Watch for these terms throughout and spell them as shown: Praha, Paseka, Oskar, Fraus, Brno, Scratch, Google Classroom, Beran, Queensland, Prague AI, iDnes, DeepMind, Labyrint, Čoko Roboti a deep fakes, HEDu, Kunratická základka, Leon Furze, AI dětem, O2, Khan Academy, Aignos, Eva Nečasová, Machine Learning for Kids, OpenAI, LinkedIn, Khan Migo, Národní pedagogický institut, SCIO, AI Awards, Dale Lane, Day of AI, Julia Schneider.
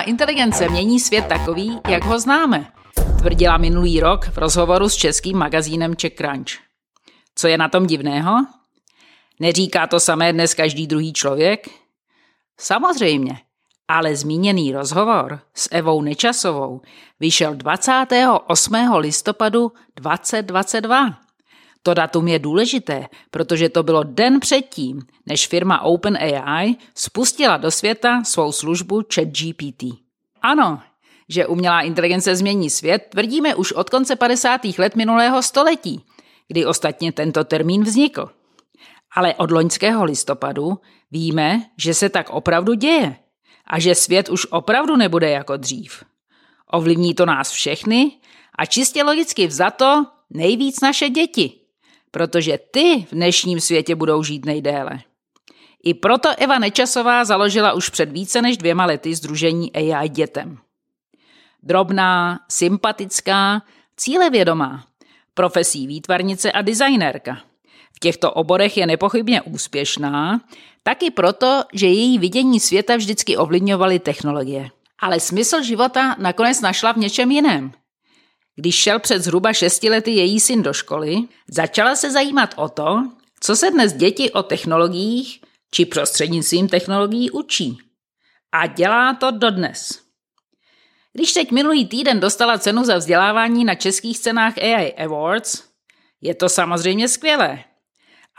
umělá inteligence mění svět takový, jak ho známe, tvrdila minulý rok v rozhovoru s českým magazínem CzechCrunch. Co je na tom divného? Neříká to samé dnes každý druhý člověk? Samozřejmě, ale zmíněný rozhovor s Evou Nečasovou vyšel 28. listopadu 2022. To datum je důležité, protože to bylo den předtím, než firma OpenAI spustila do světa svou službu ChatGPT. Ano, že umělá inteligence změní svět, tvrdíme už od konce 50. let minulého století, kdy ostatně tento termín vznikl. Ale od loňského listopadu víme, že se tak opravdu děje a že svět už opravdu nebude jako dřív. Ovlivní to nás všechny a čistě logicky vzato nejvíc naše děti, protože ty v dnešním světě budou žít nejdéle. I proto Eva Nečasová založila už před více než 2 lety sdružení AI dětem. Drobná, sympatická, cílevědomá, profesí výtvarnice a designérka. V těchto oborech je nepochybně úspěšná, taky proto, že její vidění světa vždycky ovlivňovaly technologie. Ale smysl života nakonec našla v něčem jiném. Když šel před zhruba 6 lety její syn do školy, začala se zajímat o to, co se dnes děti o technologiích či prostřednictvím technologií učí. A dělá to dodnes. Když teď minulý týden dostala cenu za vzdělávání na českých cenách AI Awards, je to samozřejmě skvělé.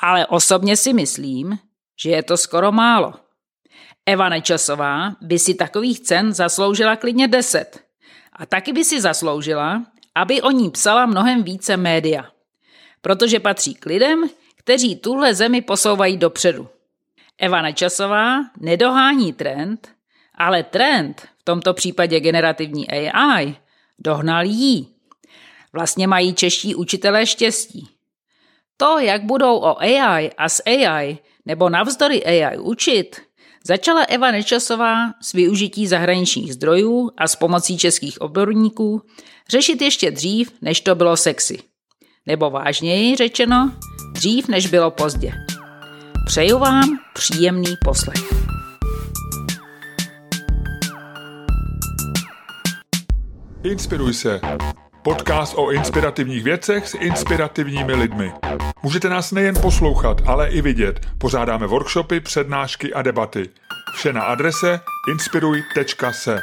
Ale osobně si myslím, že je to skoro málo. Eva Nečasová by si takových cen zasloužila klidně 10. A taky by si zasloužila, aby o ní psala mnohem více média. Protože patří k lidem, kteří tuhle zemi posouvají dopředu. Eva Nečasová nedohání trend, ale trend, v tomto případě generativní AI, dohnal jí. Vlastně mají čeští učitelé štěstí. To, jak budou o AI a s AI nebo navzdory AI učit, začala Eva Nečasová s využití zahraničních zdrojů a s pomocí českých odborníků řešit ještě dřív, než to bylo sexy. Nebo vážněji řečeno, dřív, než bylo pozdě. Přeju vám příjemný poslech. Inspiruj se. Podcast o inspirativních věcech s inspirativními lidmi. Můžete nás nejen poslouchat, ale i vidět. Pořádáme workshopy, přednášky a debaty. Vše na adrese inspiruj.se.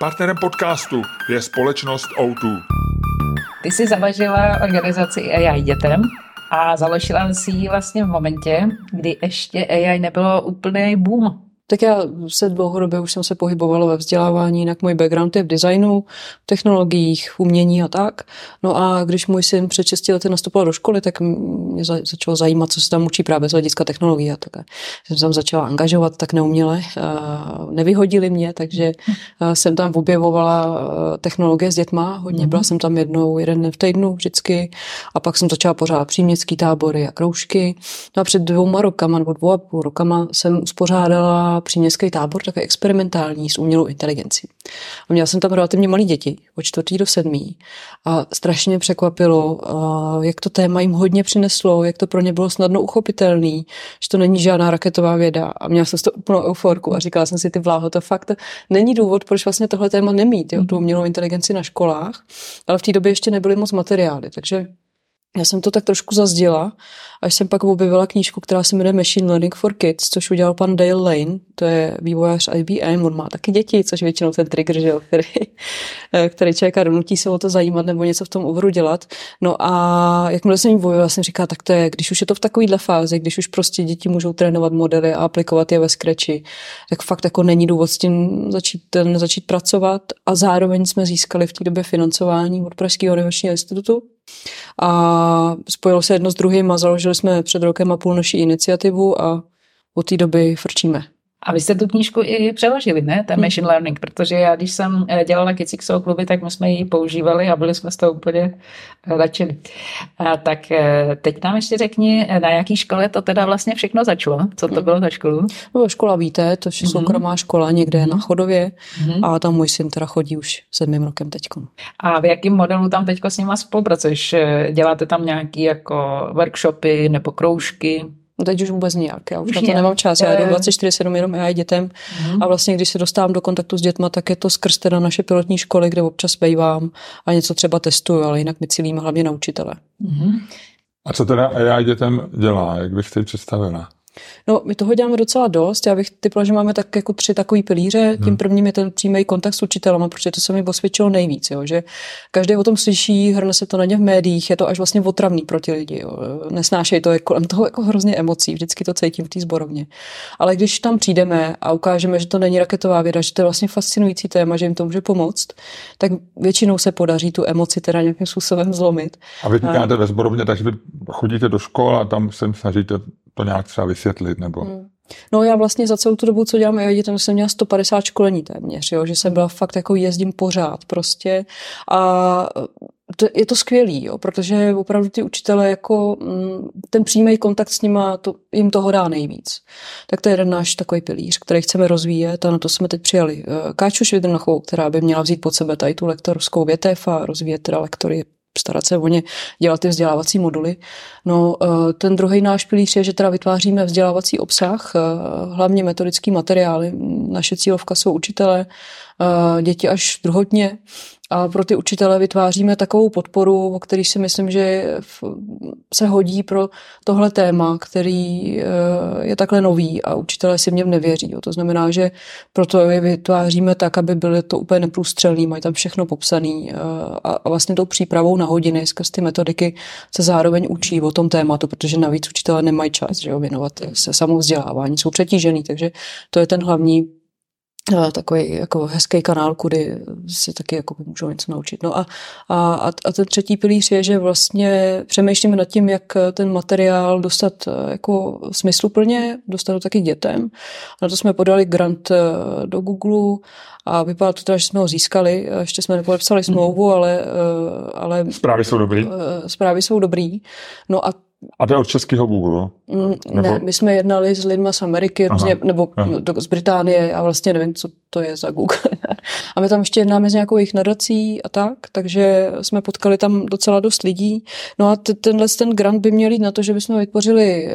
Partnerem podcastu je společnost O2. Ty jsi založila organizaci AI dětem a založila jsi ji vlastně v momentě, kdy ještě AI nebylo úplný boom. Tak já se dlouhodobě už jsem se pohybovala ve vzdělávání, jinak můj background je v designu, technologiích, umění a tak. No a když můj syn před 6 lety nastupoval do školy, tak mě začalo zajímat, co se tam učí právě z hlediska technologií a tak. Jsem tam začala angažovat tak neuměle, nevyhodili mě, takže jsem tam objevovala technologie s dětma hodně. Byla jsem tam jeden den v týdnu vždycky a pak jsem začala pořádat příměstský tábory a kroužky. No a před 2,5 rokama jsem uspořádala příměstský tábor, takový experimentální s umělou inteligencí. A měla jsem tam relativně malé děti, od 4. do 7. A strašně překvapilo, jak to téma jim hodně přineslo, jak to pro ně bylo snadno uchopitelný, že to není žádná raketová věda. A měla jsem z toho úplnou euforku a říkala jsem si, ty vláho, to fakt není důvod, proč vlastně tohle téma nemít, tu umělou inteligenci na školách, ale v té době ještě nebyly moc materiály, takže já jsem to tak trošku zazděla, až jsem pak objevila knížku, která se jmenuje Machine Learning for Kids, což udělal pan Dale Lane, to je vývojář IBM, on má taky děti, což většinou ten trigger, že jo, který člověka donutí se o to zajímat nebo něco v tom oboru dělat. No a jakmile jsem ji objevila, jsem říkala, tak to je, když už je to v takovýhle fázi, když už prostě děti můžou trénovat modely a aplikovat je ve Scratchi, tak fakt jako není důvod s tím začít pracovat a zároveň jsme získali v té době financování od Pražského inovačního institutu. A spojilo se jedno s druhým a založili jsme před 1,5 rokem naši iniciativu a od té doby frčíme. A vy jste tu knížku i přeložili, ne? Ten Machine Learning, protože já, když jsem dělala Kidsixou kluby, tak my jsme ji používali a byli jsme z toho úplně nadšení. Tak teď nám ještě řekni, na jaký škole to teda vlastně všechno začalo? Co to bylo za školu? No, škola víte, to je soukromá škola někde na Chodově a tam můj syn teda chodí už 7. rokem teďko. A v jakém modelu tam teďko s nima spolupracuješ? Děláte tam nějaké jako workshopy nebo kroužky? No teď už vůbec nijak, já už na to nemám čas, já jdu 24/7 jenom AI dětem a vlastně když se dostávám do kontaktu s dětma, tak je to skrz teda naše pilotní školy, kde občas bejvám a něco třeba testuju, ale jinak my cílíme hlavně na učitele. Mm-hmm. A co teda AI dětem dělá, jak bych si představila? No, my toho děláme docela dost. Já bych typla, že máme tak jako 3 takový pilíře. Tím prvním je ten přímý kontakt s učitelem, protože to se mi osvědčilo nejvíc, jo, že každý o tom slyší, hrne se to na ně v médiích, je to až vlastně otravný pro ty lidi, jo. Nesnášej to, je kolem toho jako hrozně emocí, vždycky to cítím v té zborovně. Ale když tam přijdeme a ukážeme, že to není raketová věda, že to je vlastně fascinující téma, že jim to může pomoct, tak většinou se podaří tu emoci teda nějakým způsobem zlomit. A vy říkáte ve zborovně, takže vy chodíte do škol a tam se snažíte to nějak třeba vysvětlit, nebo... No já vlastně za celou tu dobu, co dělám AI dětem, jsem měla 150 školení téměř, jo, že jsem byla fakt jako jezdím pořád prostě a to, je to skvělý, jo, protože opravdu ty učitele jako ten přímý kontakt s nima, to, jim toho dá nejvíc. Tak to je jeden náš takový pilíř, který chceme rozvíjet a na to jsme teď přijali Káču Švédrnachovou, která by měla vzít pod sebe tady tu lektorskou větev a rozvíjet teda lektory, starat se o ně, dělat ty vzdělávací moduly. No, ten druhý náš pilíř je, že teda vytváříme vzdělávací obsah, hlavně metodický materiály. Naše cílovka jsou učitelé, děti až druhotně. A pro ty učitele vytváříme takovou podporu, o který si myslím, že se hodí pro tohle téma, který je takhle nový a učitelé si v něm nevěří. To znamená, že proto je vytváříme tak, aby byly to úplně neprůstřelný, mají tam všechno popsané a vlastně tou přípravou na hodiny skrz ty metodiky se zároveň učí o tom tématu, protože navíc učitelé nemají čas, že jo, věnovat se samovzdělávání, jsou přetížený, takže to je ten hlavní takový jako hezký kanál, kudy si taky jako můžou něco naučit. No a ten třetí pilíř je, že vlastně přemýšlíme nad tím, jak ten materiál dostat jako smysluplně, dostat ho taky dětem. Na to jsme podali grant do Google a vypadá to teda, že jsme ho získali. Ještě jsme nepodepsali smlouvu, ale zprávy jsou dobrý. Zprávy jsou dobrý. No a to je od českého Google? Nebo... Ne, my jsme jednali s lidmi z Ameriky, z Británie a vlastně nevím, co to je za Google. A my tam ještě jednáme s nějakou jejich nadací a tak, takže jsme potkali tam docela dost lidí. No a ten grant by měl jít na to, že bychom vytvořili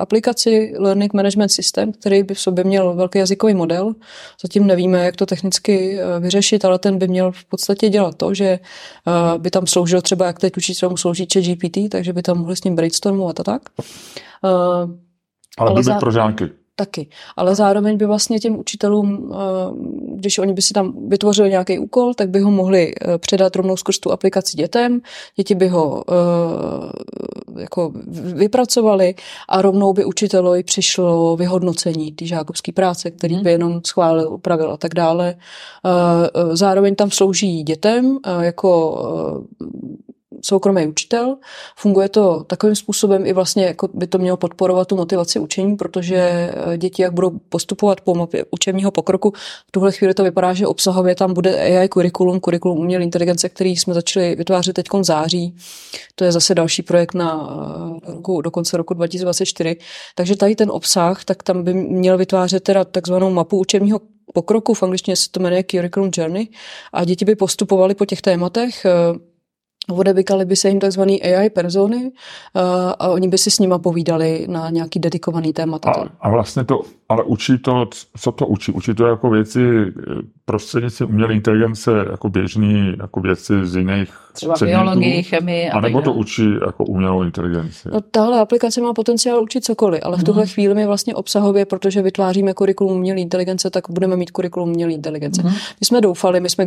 aplikaci Learning Management System, který by v sobě měl velký jazykový model. Zatím nevíme, jak to technicky vyřešit, ale ten by měl v podstatě dělat to, že by tam sloužil třeba, jak teď učitelům slouží ChatGPT, takže by tam mohli s ním brainstormovat a tak. Ale by byl pro žáky. Taky. Ale zároveň by vlastně těm učitelům, když oni by si tam vytvořili nějaký úkol, tak by ho mohli předat rovnou skrz tu aplikaci dětem, děti by ho jako vypracovali a rovnou by učitelovi přišlo vyhodnocení té žákovské práce, který by jenom schválil, upravil a tak dále. Zároveň tam slouží dětem jako soukromý učitel. Funguje to takovým způsobem i vlastně, jako by to mělo podporovat tu motivaci učení, protože děti, jak budou postupovat po mapě učebního pokroku, v tuhle chvíli to vypadá, že obsahově tam bude AI kurikulum umělé inteligence, který jsme začali vytvářet teď v září. To je zase další projekt do konce roku 2024. Takže tady ten obsah, tak tam by měl vytvářet teda takzvanou mapu učebního pokroku, v angličtině se to jmenuje Curriculum Journey, a děti by postupovaly po těch tématech, odebíkaly by se jim takzvaný AI persony a oni by si s nima povídali na nějaký dedikovaný témata. A vlastně to, ale učí to, co to učí? Učí to jako věci prostřednictvím umělé inteligence, jako běžný, jako věci z jiných třeba předmětů, biologii, chemii. A nebo to učí jako umělou inteligenci? No, tahle aplikace má potenciál učit cokoliv, ale v tuhle chvíli my vlastně obsahově, protože vytváříme kurikulum umělé inteligence, tak budeme mít kurikulum umělé inteligence. Když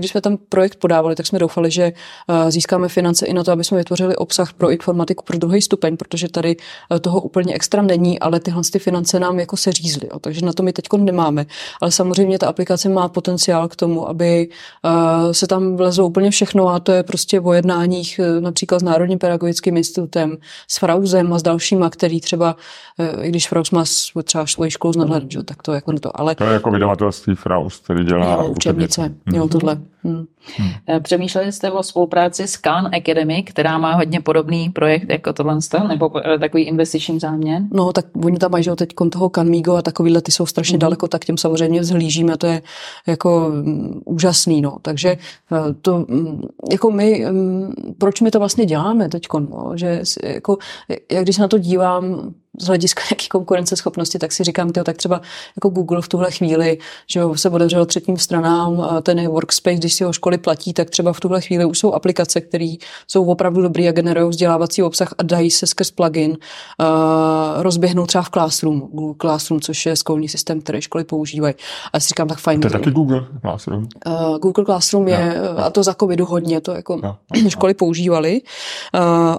jsme tam projekt podávali, tak jsme doufali, že získáme finance i na to, aby jsme vytvořili obsah pro informatiku pro druhý stupeň, protože tady toho úplně extra není, ale tyhle ty finance nám jako se řízly, jo, takže na to my teďko nemáme. Ale samozřejmě ta aplikace má potenciál k tomu, aby se tam vlezlo úplně všechno a to je prostě o jednáních například s Národním pedagogickým institutem, s Frausem a s dalšíma, který třeba, i když Fraus má třeba svoji školu s nadhledem, tak to jako to, ale... To je jako vydavatelství Fraus, který dělá učebnice. Jo, tohle. Přemýšleli jste o spolupráci s Khan Academy, která má hodně podobný projekt jako tohle, nebo takový investiční záměr? No, tak oni tam mají, že teď toho Khan Migo a takovýhle, ty jsou strašně daleko, tak těm samozřejmě vzhlížíme, to je jako úžasný, no. Takže to, jako proč my to vlastně děláme teďko, no? Že jako, jak když se na to dívám z hlediska nějaké konkurenceschopnosti, tak si říkám, tak třeba jako Google v tuhle chvíli, že se podařilo třetím stranám ten workspace, když si ho školy platí, tak třeba v tuhle chvíli už jsou aplikace, které jsou opravdu dobré a generují vzdělávací obsah a dají se skrz plugin rozběhnout třeba v Classroom, Google Classroom, což je školní systém, který školy používají. A si říkám, tak fajn. To je taky Google Classroom. Google Classroom je, a to za covidu hodně, to jako školy používaly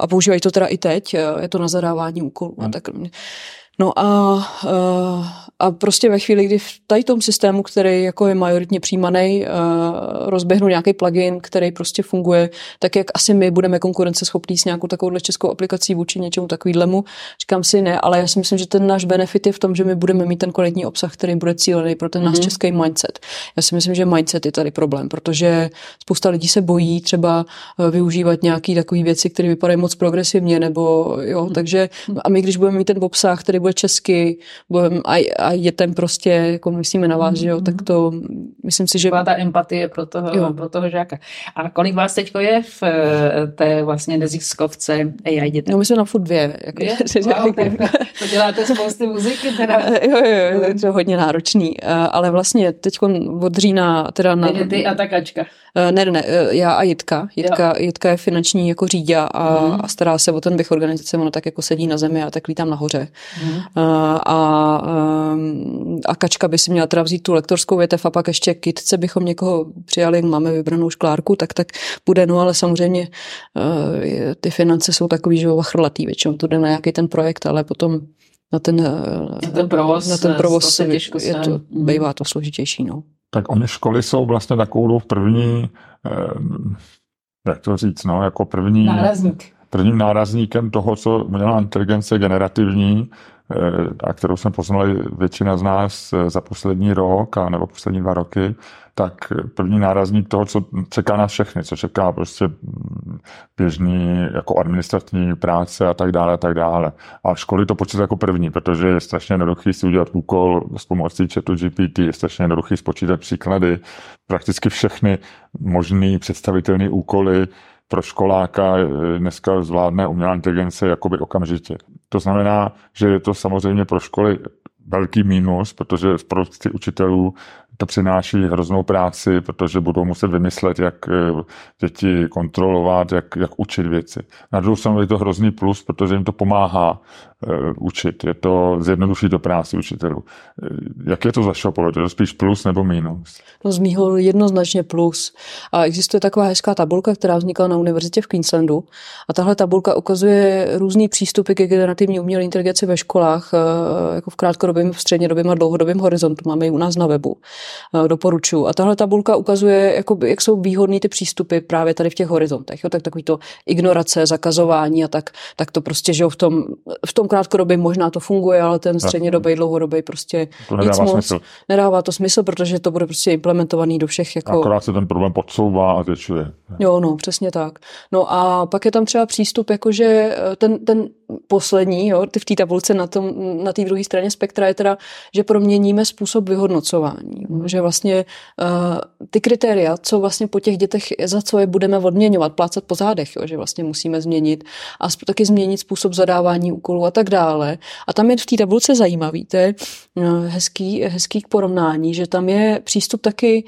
a používají to teda i teď, je to na zadávání úkolů a tak. No a prostě ve chvíli, kdy v tady tom systému, který jako je majoritně přijímaný, rozběhnu nějaký plugin, který prostě funguje, tak jak asi my budeme konkurenceschopní s nějakou takovouhle českou aplikací vůči něčemu takovýhlemu, říkám si ne, ale já si myslím, že ten náš benefit je v tom, že my budeme mít ten kvalitní obsah, který bude cílený pro ten náš český mindset. Já si myslím, že mindset je tady problém, protože spousta lidí se bojí třeba využívat nějaký takový věci, které vypadají moc progresivně, nebo jo, takže a my, když budeme mít ten obsah, který bude česky, a je ten prostě, jako myslíme na vás, že jo, tak to, myslím si, že... Byla ta empatie pro toho žáka. A kolik vás teďko je v té vlastně neziskovce AI dětem? No my jsme na furt 2. Jako, wow, to děláte spoustu muziky teda. Jo, to je hodně náročný, ale vlastně teďko od října teda na... Ty a ta Kačka. Ne, já a Jitka. Jitka je finanční jako řídě a stará se o ten bych organizace, ona tak jako sedí na zemi a tak lítám nahoře. A Kačka by si měla teda vzít tu lektorskou větev a pak ještě k Jitce bychom někoho přijali, máme vybranou šklárku, tak bude, no ale samozřejmě ty finance jsou takový, že vachrlatý, většinou to jde na nějaký ten projekt, ale potom na ten provoz to bývá to složitější, no. Tak ony školy jsou vlastně takovou první, jak to říct, no, jako první... Nárazník. Prvním nárazníkem toho, co měla inteligence generativní, a kterou jsme poznali většina z nás za poslední rok a nebo poslední 2 roky, tak první nárazník toho, co čeká nás všechny, co čeká prostě běžný jako administrativní práce a tak dále. A školy to počítá jako první, protože je strašně jednoduchý si udělat úkol s pomocí chatu GPT, je strašně jednoduchý spočítat příklady, prakticky všechny možný představitelné úkoly pro školáka dneska zvládne umělá inteligence jakoby okamžitě. To znamená, že je to samozřejmě pro školy velký mínus, protože z produkci učitelů to přináší hroznou práci, protože budou muset vymyslet, jak děti kontrolovat, jak učit věci. Na druhou stranu je to hrozný plus, protože jim to pomáhá učit. Je to zjednoduší do práci učitelů. Jak je to za šopo? Je to spíš plus nebo mínus? No z mýho jednoznačně plus. A existuje taková hezká tabulka, která vznikla na univerzitě v Queenslandu. A tahle tabulka ukazuje různý přístupy ke generativní umělé inteligenci ve školách, jako v krátkodobém, v střednědobém a dlouhodobém horizontu. Máme ji u nás na webu. Doporučuji. A tahle tabulka ukazuje, jak jsou výhodný ty přístupy právě tady v těch horizontech. Jo? Tak takový to ignorace, zakazování a tak to prostě, že v tom krátkodobě možná to funguje, ale ten střednědobý, dlouhodobý prostě to nic moc. Nedává to smysl, protože to bude prostě implementovaný do všech. Jako... Akorát se ten problém podsouvá a zvětšuje. Jo, no, přesně tak. No a pak je tam třeba přístup, jakože ten poslední, jo, ty v té tabulce na té druhé straně spektra je teda, že proměníme způsob vyhodnocování. Že vlastně ty kritéria, co vlastně po těch dětech, za co je budeme odměňovat, plácat po zádech, jo, že vlastně musíme změnit a taky změnit způsob zadávání úkolů a tak dále. A tam je v té tabulce zajímavý, to je hezký k porovnání, že tam je přístup taky,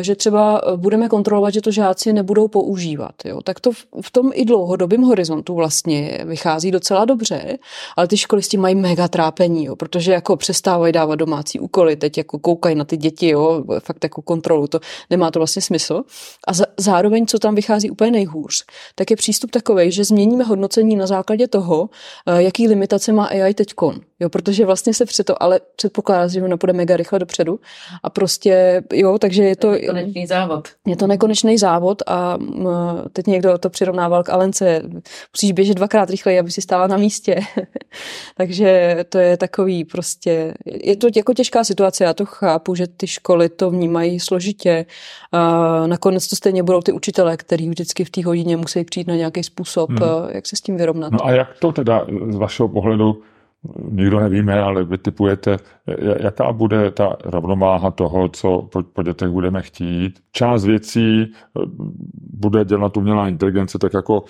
že třeba budeme kontrolovat, že to žáci nebudou používat. Jo. Tak to v tom i dlouhodobém horizontu vlastně vychází docela dobře, ale ty školy s tím mají mega trápení, jo, protože jako přestávají dávat domácí úkoly, teď jako koukají na ty děti, jo, fakt jako kontrolu, to nemá to vlastně smysl. A zároveň, co tam vychází úplně nejhůř, tak je přístup takovej, že změníme hodnocení na základě toho, jaký limitace má AI teďkon. Jo, protože vlastně se ale předpokládá, že ona půjde mega rychle dopředu a prostě, jo, takže je to... Nekonečný závod. Je to nekonečný závod a teď někdo to přirovnával k Alence, musíš běžet 2x rychleji, aby si stála na místě. Takže to je takový prostě... Je to jako těžká situace, já to chápu, že ty školy to vnímají složitě. A nakonec to stejně budou ty učitelé, kteří vždycky v té hodině musí přijít na nějaký způsob, jak se s tím vyrovnat. No a jak to teda z vašeho pohledu, nikdo nevíme, ale vy typujete, jaká bude ta rovnováha toho, co po dětech budeme chtít. Část věcí bude dělat umělá inteligence, tak jako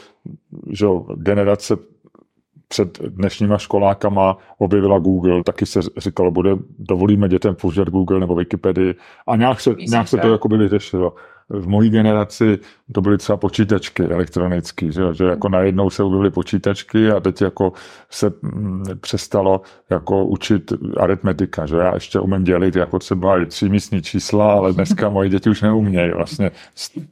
že generace před dnešníma školákama objevila Google, taky se říkalo, dovolíme dětem používat Google nebo Wikipedii a nějak se to jako by vyřešilo. V mojí generaci to byly třeba počítačky elektronické, že jako najednou se objevily počítačky a teď jako se přestalo jako učit aritmetika, že já ještě umím dělit jako třeba 3místní čísla, ale dneska moje děti už neumějí vlastně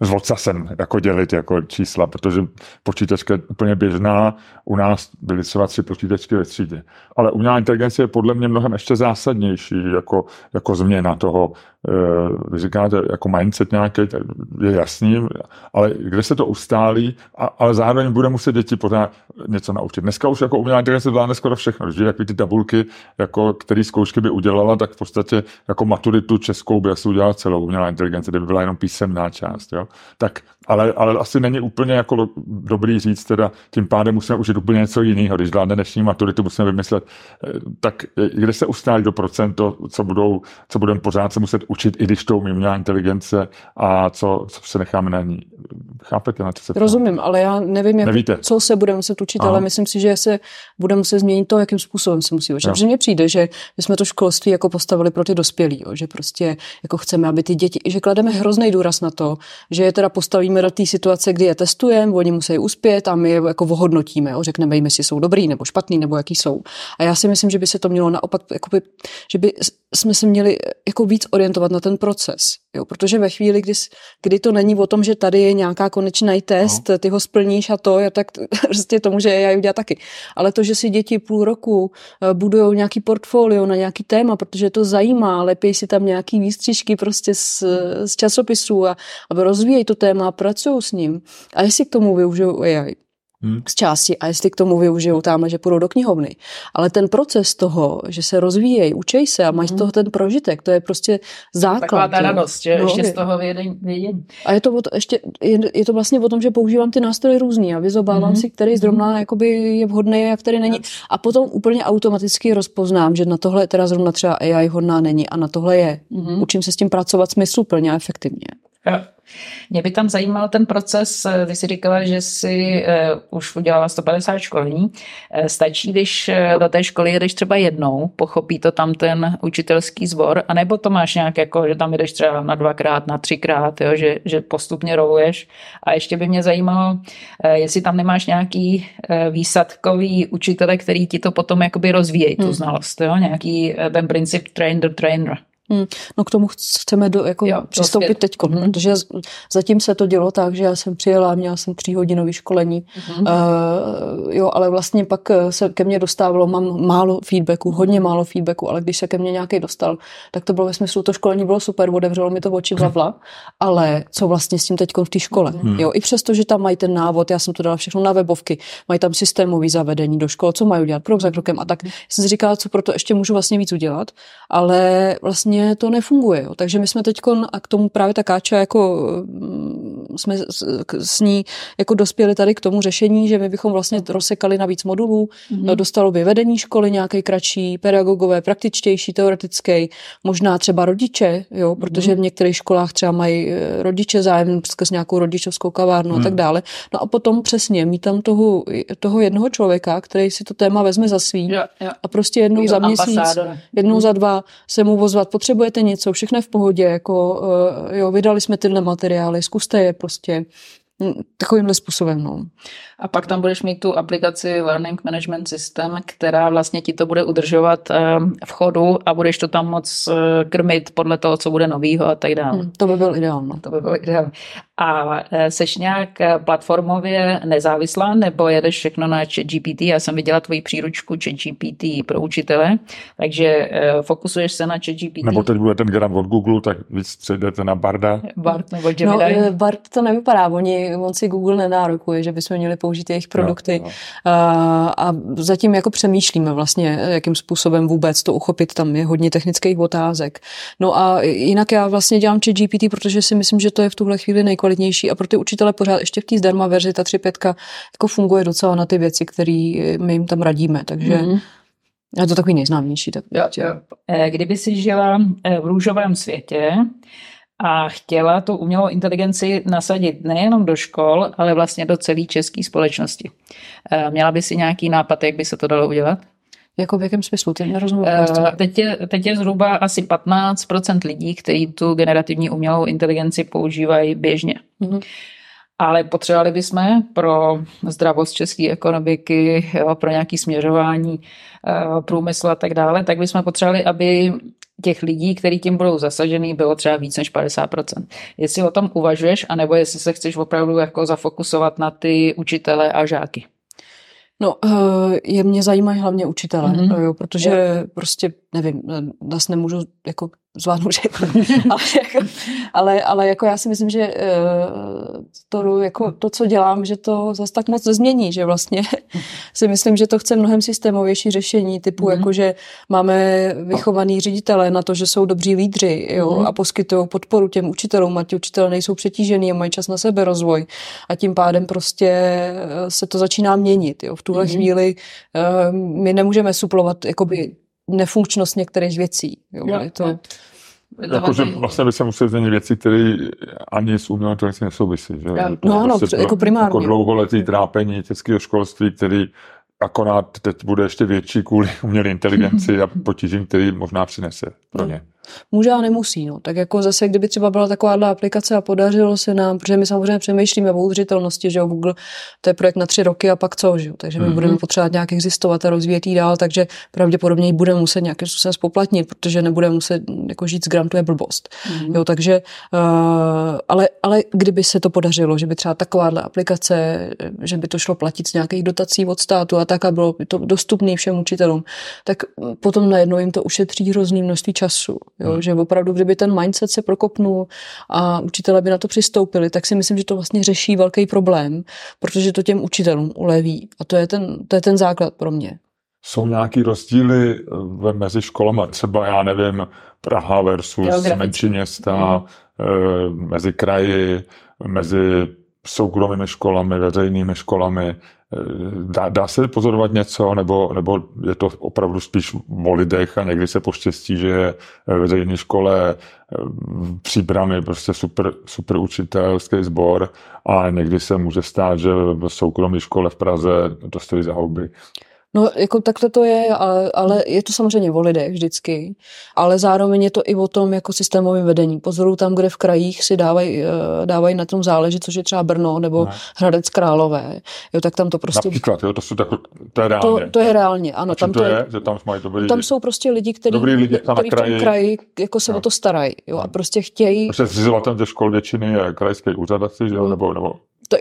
s ocasem jako dělit jako čísla, protože počítačka je úplně běžná, u nás byly třeba 3 počítačky ve třídě. Ale umělá inteligence je podle mě mnohem ještě zásadnější jako změna toho, vy říkáte, jako mindset nějaký, je jasný, ale kde se to ustálí, ale zároveň bude muset děti pořád něco naučit. Dneska už jako umělá inteligence zvládne skoro všechno, že jak ty tabulky, jako které zkoušky by udělala, tak v podstatě jako maturitu českou by asi udělala celou umělá inteligence, kdyby byla jenom písemná část, jo. Tak, ale asi není úplně jako dobrý říct, teda tím pádem musíme užít úplně něco jiného, když zvládne dnešní maturitu, musíme vymyslet, tak kde se ustálí do procento, co budeme pořád se muset učit, i když to umí umělá inteligence a co se necháme na ní. Chápete? Na to se rozumím, ale já nevím, co se budeme muset učit, ale myslím si, že se budeme muset změnit to, jakým způsobem se musí učit. Protože mně přijde, že my jsme to školství jako postavili pro ty dospělí, že prostě jako chceme, aby ty děti, že klademe hrozný důraz na to, že je teda postavíme do té situace, kdy je testujeme, oni musí uspět a my je jako ohodnotíme, řekneme jim, jestli jsou dobrý nebo špatný nebo jaký jsou. A já si myslím, že by se to mělo naopak, jakoby, že by jsme se měli jako víc orientovat na ten proces. Jo, protože ve chvíli, kdy to není o tom, že tady je nějaká konečný test, ty ho splníš a to, tak prostě to může AI udělat taky. Ale to, že si děti půl roku budujou nějaký portfolio na nějaký téma, protože to zajímá, lepějí si tam nějaký výstřižky prostě z časopisů a rozvíjejí to téma a pracují s ním. A jestli k tomu využijou AI, z části, a jestli k tomu využijou tam, že půjdou do knihovny. Ale ten proces toho, že se rozvíjejí, učej se a mají z toho ten prožitek, to je prostě základ. Taková ta radost, že ještě z toho vědění. A je to vlastně o tom, že používám ty nástroje různý a vyzobávám si, který zrovna jakoby je vhodný a který není. A potom úplně automaticky rozpoznám, že na tohle teda zrovna třeba AI hodná není a na tohle je. Učím se s tím pracovat smysluplně a efektivně. Jo. Mě by tam zajímal ten proces, ty jsi říkala, že jsi už udělala 150 školní. Stačí, když do té školy jedeš třeba jednou, pochopí to tam ten učitelský sbor, anebo to máš nějak jako, že tam jedeš třeba na 2x, na 3x, jo, že postupně roluješ. A ještě by mě zajímalo, jestli tam nemáš nějaký výsadkový učitele, který ti to potom jakoby rozvíjí, tu znalost, jo? Nějaký ten princip trainer. No k tomu chceme přistoupit teď, protože zatím se to dělo tak, že já jsem přijela a měla jsem 3hodinové školení, ale vlastně pak se ke mně dostávalo, mám málo feedbacku, hodně málo feedbacku, ale když se ke mně nějaký dostal, tak to bylo ve smyslu, to školení bylo super, otevřelo mi to oči blavla, ale co vlastně s tím teď v té škole, i přesto, že tam mají ten návod, já jsem to dala všechno na webovky, mají tam systémový zavedení do škol, co mají dělat, krok za krokem a tak, jsem si říkala, co proto ještě můžu vlastně víc udělat, ale vlastně to nefunguje. Jo. Takže my jsme teď a k tomu právě ta Káča jako jsme s ní jako dospěli tady k tomu řešení, že my bychom vlastně rozsekali na víc modulů, dostalo by vedení školy nějaký kratší, pedagogové, praktičtější, teoretický, možná třeba rodiče, jo, protože v některých školách třeba mají rodiče zájem skrz nějakou rodičovskou kavárnu a tak dále. No a potom přesně mít tam toho jednoho člověka, který si to téma vezme za svý a prostě jednou za měsíc, jednou za dva se mu ozvat, potřebujete něco, všechno je v pohodě, jako vydali jsme tyhle materiály, zkuste je prostě takovýmhle způsobem. No. A pak tam budeš mít tu aplikaci Learning Management System, která vlastně ti to bude udržovat v chodu a budeš to tam moc krmit podle toho, co bude novýho a tak dále. To by byl ideál. No. To by byl ideál. A seš nějak platformově nezávislá, nebo jedeš všechno na ChatGPT? Já jsem viděla tvoji příručku ChatGPT pro učitele, takže fokusuješ se na ChatGPT. Nebo teď bude ten grant od Google, tak vy přejdete na Barda. Bard nebo Gemini. No, Bard to nevypadá, on si Google nenárokuje, že bychom měli použít jejich produkty. No. A zatím jako přemýšlíme vlastně, jakým způsobem vůbec to uchopit, tam je hodně technických otázek. No a jinak já vlastně dělám ChatGPT, protože si myslím, že to je v tuhle chvíli nejkvalitnější a pro ty učitele pořád ještě v té zdarma verzi ta 3.5 jako funguje docela na ty věci, které my jim tam radíme, takže je to takový nejznámější. Tak. Kdyby si žila v růžovém světě, a chtěla tu umělou inteligenci nasadit nejenom do škol, ale vlastně do celé české společnosti. Měla by si nějaký nápad, jak by se to dalo udělat? Jako v jakém smyslu? Teď je zhruba asi 15% lidí, kteří tu generativní umělou inteligenci používají běžně. Mm-hmm. Ale potřebovali bychom pro zdravost české ekonomiky, jo, pro nějaké směřování průmyslu a tak dále, tak bychom potřebovali, aby těch lidí, kteří tím budou zasažený, bylo třeba víc než 50%. Jestli o tom uvažuješ, anebo jestli se chceš opravdu jako zafokusovat na ty učitele a žáky? No, mě zajímají hlavně učitele, jo, protože prostě, nevím, nás nemůžu jako zvládnout, ale jako já si myslím, že to, co dělám, že to zase tak moc nezmění, že vlastně si myslím, že to chce mnohem systémovější řešení, typu jako, že máme vychovaný ředitele na to, že jsou dobří lídři, jo, a poskytují podporu těm učitelům, a ti učitelé nejsou přetížený a mají čas na seberozvoj, a tím pádem prostě se to začíná měnit, jo. V tuhle chvíli my nemůžeme suplovat, jakoby, nefunkčnost některých věcí. Jo, jo, to... Jakože vlastně by se museli změnit věci, které ani s umělou inteligencí nesouvisí. Že? Jako primárně. Jako dlouholetý trápení českého školství, který akorát teď bude ještě větší kvůli umělé inteligenci a potížím, který možná přinese pro ně. Může a nemusí. No. Tak jako zase, kdyby třeba byla taková aplikace a podařilo se nám, protože my samozřejmě přemýšlíme o udržitelnosti, že jo, Google, to je projekt na 3 roky a pak co, že jo, takže my budeme potřebovat nějak existovat a rozvíjet jí dál, takže pravděpodobně budeme muset nějakým způsobem spoplatnit, protože nebudeme muset jako žít z grantu, je blbost. Jo, takže, ale kdyby se to podařilo, že by třeba takováhle aplikace, že by to šlo platit z nějakých dotací od státu a tak, a bylo by to dostupné všem učitelům, tak potom najednou jim to ušetří hrozný množství času. Jo, že opravdu, kdyby ten mindset se prokopnul a učitelé by na to přistoupili, tak si myslím, že to vlastně řeší velký problém, protože to těm učitelům uleví. A to je ten základ pro mě. Jsou nějaký rozdíly mezi školama? Třeba, já nevím, Praha versus menší města, mezi kraji, mezi soukromými školami, veřejnými školami. Dá se pozorovat něco, nebo je to opravdu spíš o lidech a někdy se poštěstí, že je veřejné škole v Příbrami prostě super učitelský sbor, a někdy se může stát, že v soukromé škole v Praze to stojí za houby. No, jako takhle to je, ale je to samozřejmě o lidech vždycky, ale zároveň je to i o tom jako systémovém vedení. Pozoruju tam, kde v krajích si dávají na tom záležit, což je třeba Brno nebo Hradec Králové. Jo, tak tam to prostě... Například, jo, to je reálně. To je reálně, ano. Tam to je, že tam mají dobrý... Tam jsou prostě lidi, kteří v tom kraji jako se o to starají, jo, a prostě chtějí... Protože zřizovatelem ze škol většiny je krajský úřad, asi, že jo, nebo...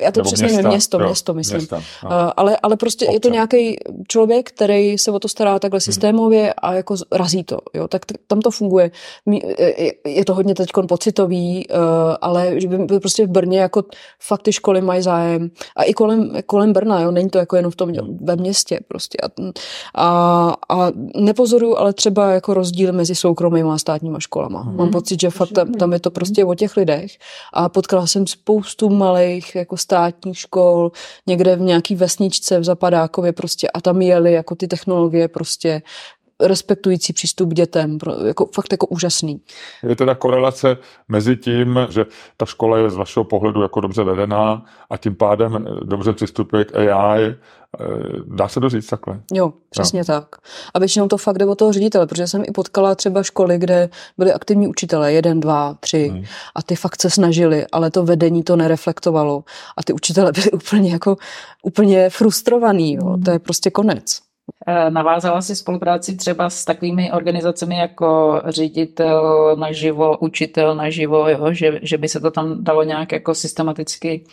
Já to přesně nevím, město myslím. Města, ale prostě občan. Je to nějaký člověk, který se o to stará takhle systémově a jako razí to. Jo? Tak tam to funguje. Je to hodně teďkon pocitový, ale prostě v Brně jako fakt ty školy mají zájem. A i kolem Brna, jo? Není to jako jenom ve městě. Prostě. A nepozoruju, ale třeba jako rozdíl mezi soukromýma a státníma školama. Mám pocit, že fakt tam je to prostě o těch lidech. A potkala jsem spoustu malých jako státních škol, někde v nějaký vesničce v Zapadákově prostě, a tam jeli jako ty technologie prostě respektující přístup k dětem, jako fakt jako úžasný. Je teda korelace mezi tím, že ta škola je z vašeho pohledu jako dobře vedená a tím pádem dobře přistupuje k AI, dá se to říct takhle? Jo, přesně tak. A většinou to fakt jde o toho ředitele, protože jsem i potkala třeba školy, kde byli aktivní učitelé, 1, 2, 3 a ty fakt se snažili, ale to vedení to nereflektovalo a ty učitelé byli úplně frustrovaný, jo. To je prostě konec. Navázala si spolupráci třeba s takovými organizacemi jako Ředitel naživo, Učitel naživo, jo? Že by se to tam dalo nějak jako systematicky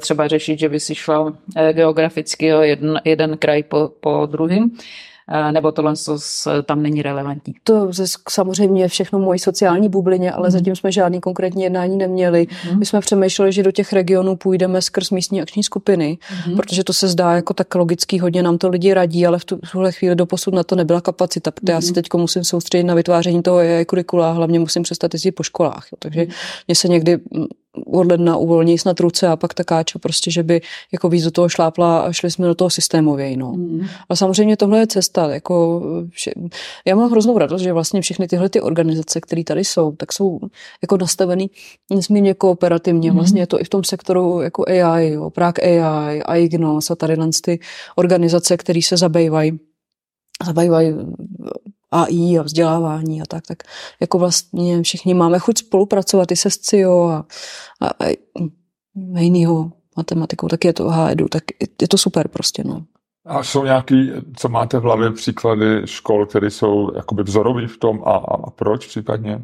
třeba řešit, že by si šlo geograficky, jo? jeden kraj po druhém, nebo tohle tam není relevantní? To samozřejmě všechno v mojí sociální bublině, ale zatím jsme žádný konkrétní jednání neměli. My jsme přemýšleli, že do těch regionů půjdeme skrz místní akční skupiny, protože to se zdá jako tak logický, hodně nám to lidi radí, ale v tuhle chvíli doposud na to nebyla kapacita, protože já si teď musím soustředit na vytváření toho AI kurikula, hlavně musím přestat jezdit po školách. Jo. Takže mě se někdy od ledna uvolní snad ruce a pak ta Káča prostě, že by jako víc do toho šlápla a šli jsme do toho systémově, no. A samozřejmě tohle je cesta, jako já mám hroznou radost, že vlastně všechny tyhle ty organizace, které tady jsou, tak jsou jako nastavený nesmírně kooperativně, vlastně je to i v tom sektoru jako AI, Prague AI, Aignos a tady ty organizace, které se zabývají AI a vzdělávání a tak jako vlastně všichni máme chuť spolupracovat i se SCIO a jinýho matematikou, tak je to HEDu, tak je to super prostě, no. A jsou nějaký, co máte v hlavě, příklady škol, které jsou jakoby vzorový v tom a proč případně?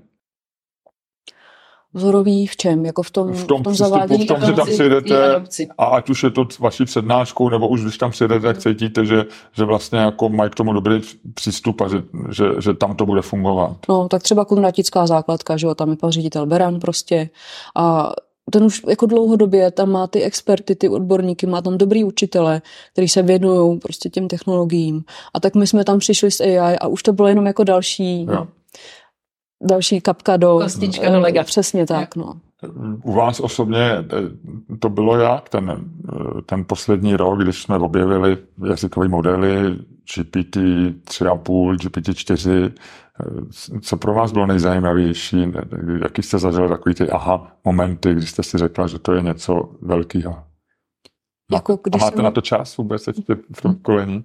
Vzorový v čem? Jako v tom zavádění? V tom, že tam přijedete a ať už je to vaší přednáškou, nebo už když tam přijedete, tak cítíte, že vlastně jako mají k tomu dobrý přístup a že tam to bude fungovat. No, tak třeba Kunratická základka, že jo, tam je pan ředitel Beran prostě a ten už jako dlouhodobě tam má ty experty, ty odborníky, má tam dobrý učitele, kteří se věnují prostě těm technologiím. A tak my jsme tam přišli s AI a už to bylo jenom jako další kapka do kostička do lega. Přesně tak, no. U vás osobně to bylo jak ten poslední rok, když jsme objevili jazykové modely GPT 3,5, GPT 4, co pro vás bylo nejzajímavější? Jaký jste zažili takový ty aha momenty, když jste si řekla, že to je něco velkého? Jako a máte na to čas vůbec ještě v kolení?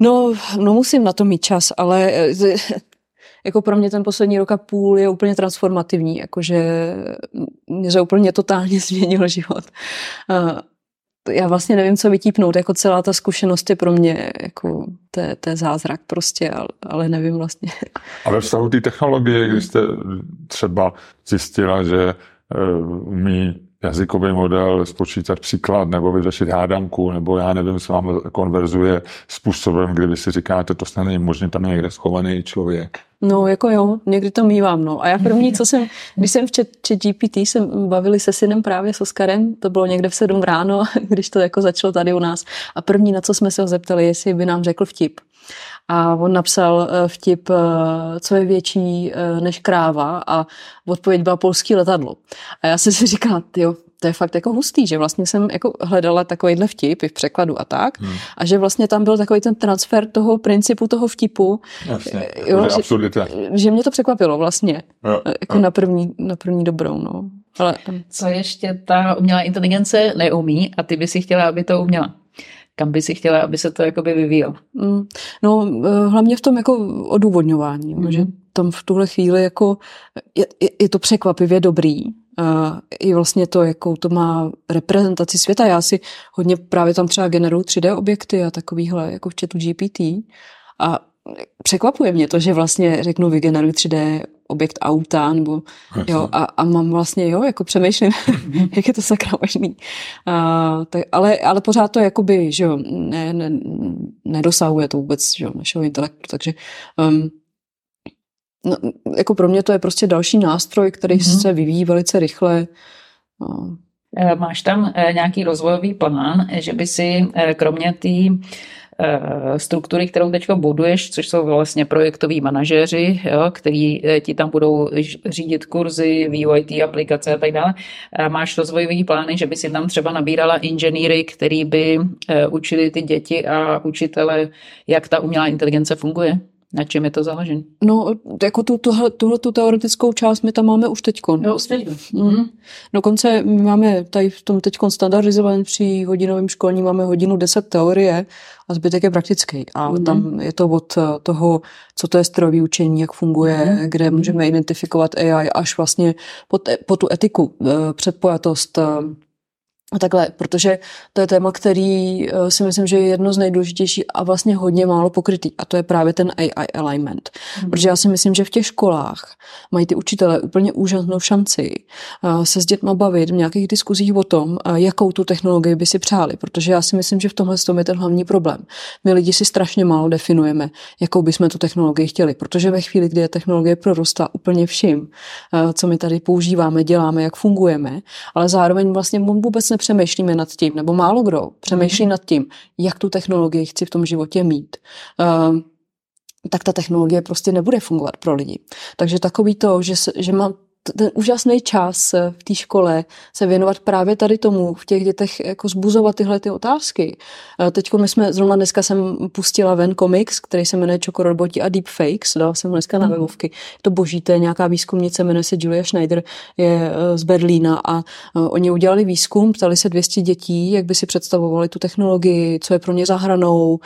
No, musím na to mít čas, ale jako pro mě ten poslední rok a půl je úplně transformativní, jakože mě to úplně totálně změnilo život. Já vlastně nevím, co vytípnout, jako celá ta zkušenost je pro mě, jako to je zázrak prostě, ale nevím vlastně. A ve vztahu té technologie, když jste třeba zjistila, že umí jazykový model spočítat příklad nebo vyřešit hádanku, nebo já nevím, co vám konverzuje způsobem, kdy vy si říkáte, to snad není možné, tam je někde schovaný člověk. No, jako jo, někdy to mívám, no. A já první, když jsem v ChatGPT, jsem bavili se synem právě s Oskarem, to bylo někde v 7 ráno, když to jako začalo tady u nás. A první, na co jsme se ho zeptali, jestli by nám řekl vtip. A on napsal vtip, co je větší než kráva a odpověď byla polský letadlo. A já jsem si říkala, jo, to je fakt jako hustý, že vlastně jsem jako hledala takovýhle vtip i v překladu a tak. A že vlastně tam byl takový ten transfer toho principu, toho vtipu. Jasně, jo, že mě to překvapilo vlastně. Jo, jako jo. Na první dobrou, no. Ale, co ještě ta umělá inteligence neumí a ty by si chtěla, aby to uměla? Kam by si chtěla, aby se to jakoby vyvíjelo? No, hlavně v tom jako odůvodňování, že tam v tuhle chvíli jako je to překvapivě dobrý. I vlastně to, jakou to má reprezentaci světa. Já si hodně právě tam třeba generuju 3D objekty a takovýhle, jako v chatu GPT. A překvapuje mě to, že vlastně řeknu, vygeneruji 3D objekt auta, nebo jo, a mám vlastně, jo, jako přemýšlím, jak je to sakra možný. Ale pořád to jakoby, že jo, nedosahuje to vůbec, že jo, našeho intelektu, takže no, jako pro mě to je prostě další nástroj, který se vyvíjí velice rychle. No. Máš tam nějaký rozvojový plán, že by si kromě té struktury, kterou teď buduješ, což jsou vlastně projektoví manažeři, jo, který ti tam budou řídit kurzy, vývoj té aplikace a tak dále. Máš rozvojový plány, že by si tam třeba nabírala inženýry, který by učili ty děti a učitele, jak ta umělá inteligence funguje? Na čem je to založen? No, jako tuhle teoretickou část my tam máme už teďkon. Jo, dokonce my máme tady v tom teďkon standardizovaném 3hodinovém školní, máme 1:10 teorie a zbytek je praktický. A tam je to od toho, co to je strojové učení, jak funguje, kde můžeme identifikovat AI, až vlastně po tu etiku, předpojatost, a takhle, protože to je téma, který si myslím, že je jedno z nejdůležitější a vlastně hodně málo pokrytý. A to je právě ten AI alignment. Protože já si myslím, že v těch školách mají ty učitelé úplně úžasnou šanci se s dětma bavit v nějakých diskuzích o tom, jakou tu technologii by si přáli. Protože já si myslím, že v tomhle je ten hlavní problém. My lidi si strašně málo definujeme, jakou bychom tu technologii chtěli. Protože ve chvíli, kdy je technologie prorostá úplně vším, co my tady používáme, děláme, jak fungujeme, ale zároveň vlastně vůbec přemýšlíme nad tím, nebo málo kdo přemýšlí nad tím, jak tu technologii chci v tom životě mít, tak ta technologie prostě nebude fungovat pro lidi. Takže takový to, že mám ten úžasný čas v té škole se věnovat právě tady tomu, v těch dětech jako zbuzovat tyhle ty otázky. Teďko my jsme, zrovna dneska jsem pustila ven komiks, který se jmenuje Čoko Roboti a deep fakes, dala jsem ho dneska na webovky. To boží, to je nějaká výzkumnice, jmenuje se Julia Schneider, je z Berlína a oni udělali výzkum, ptali se 200 dětí, jak by si představovali tu technologii, co je pro ně za hranou,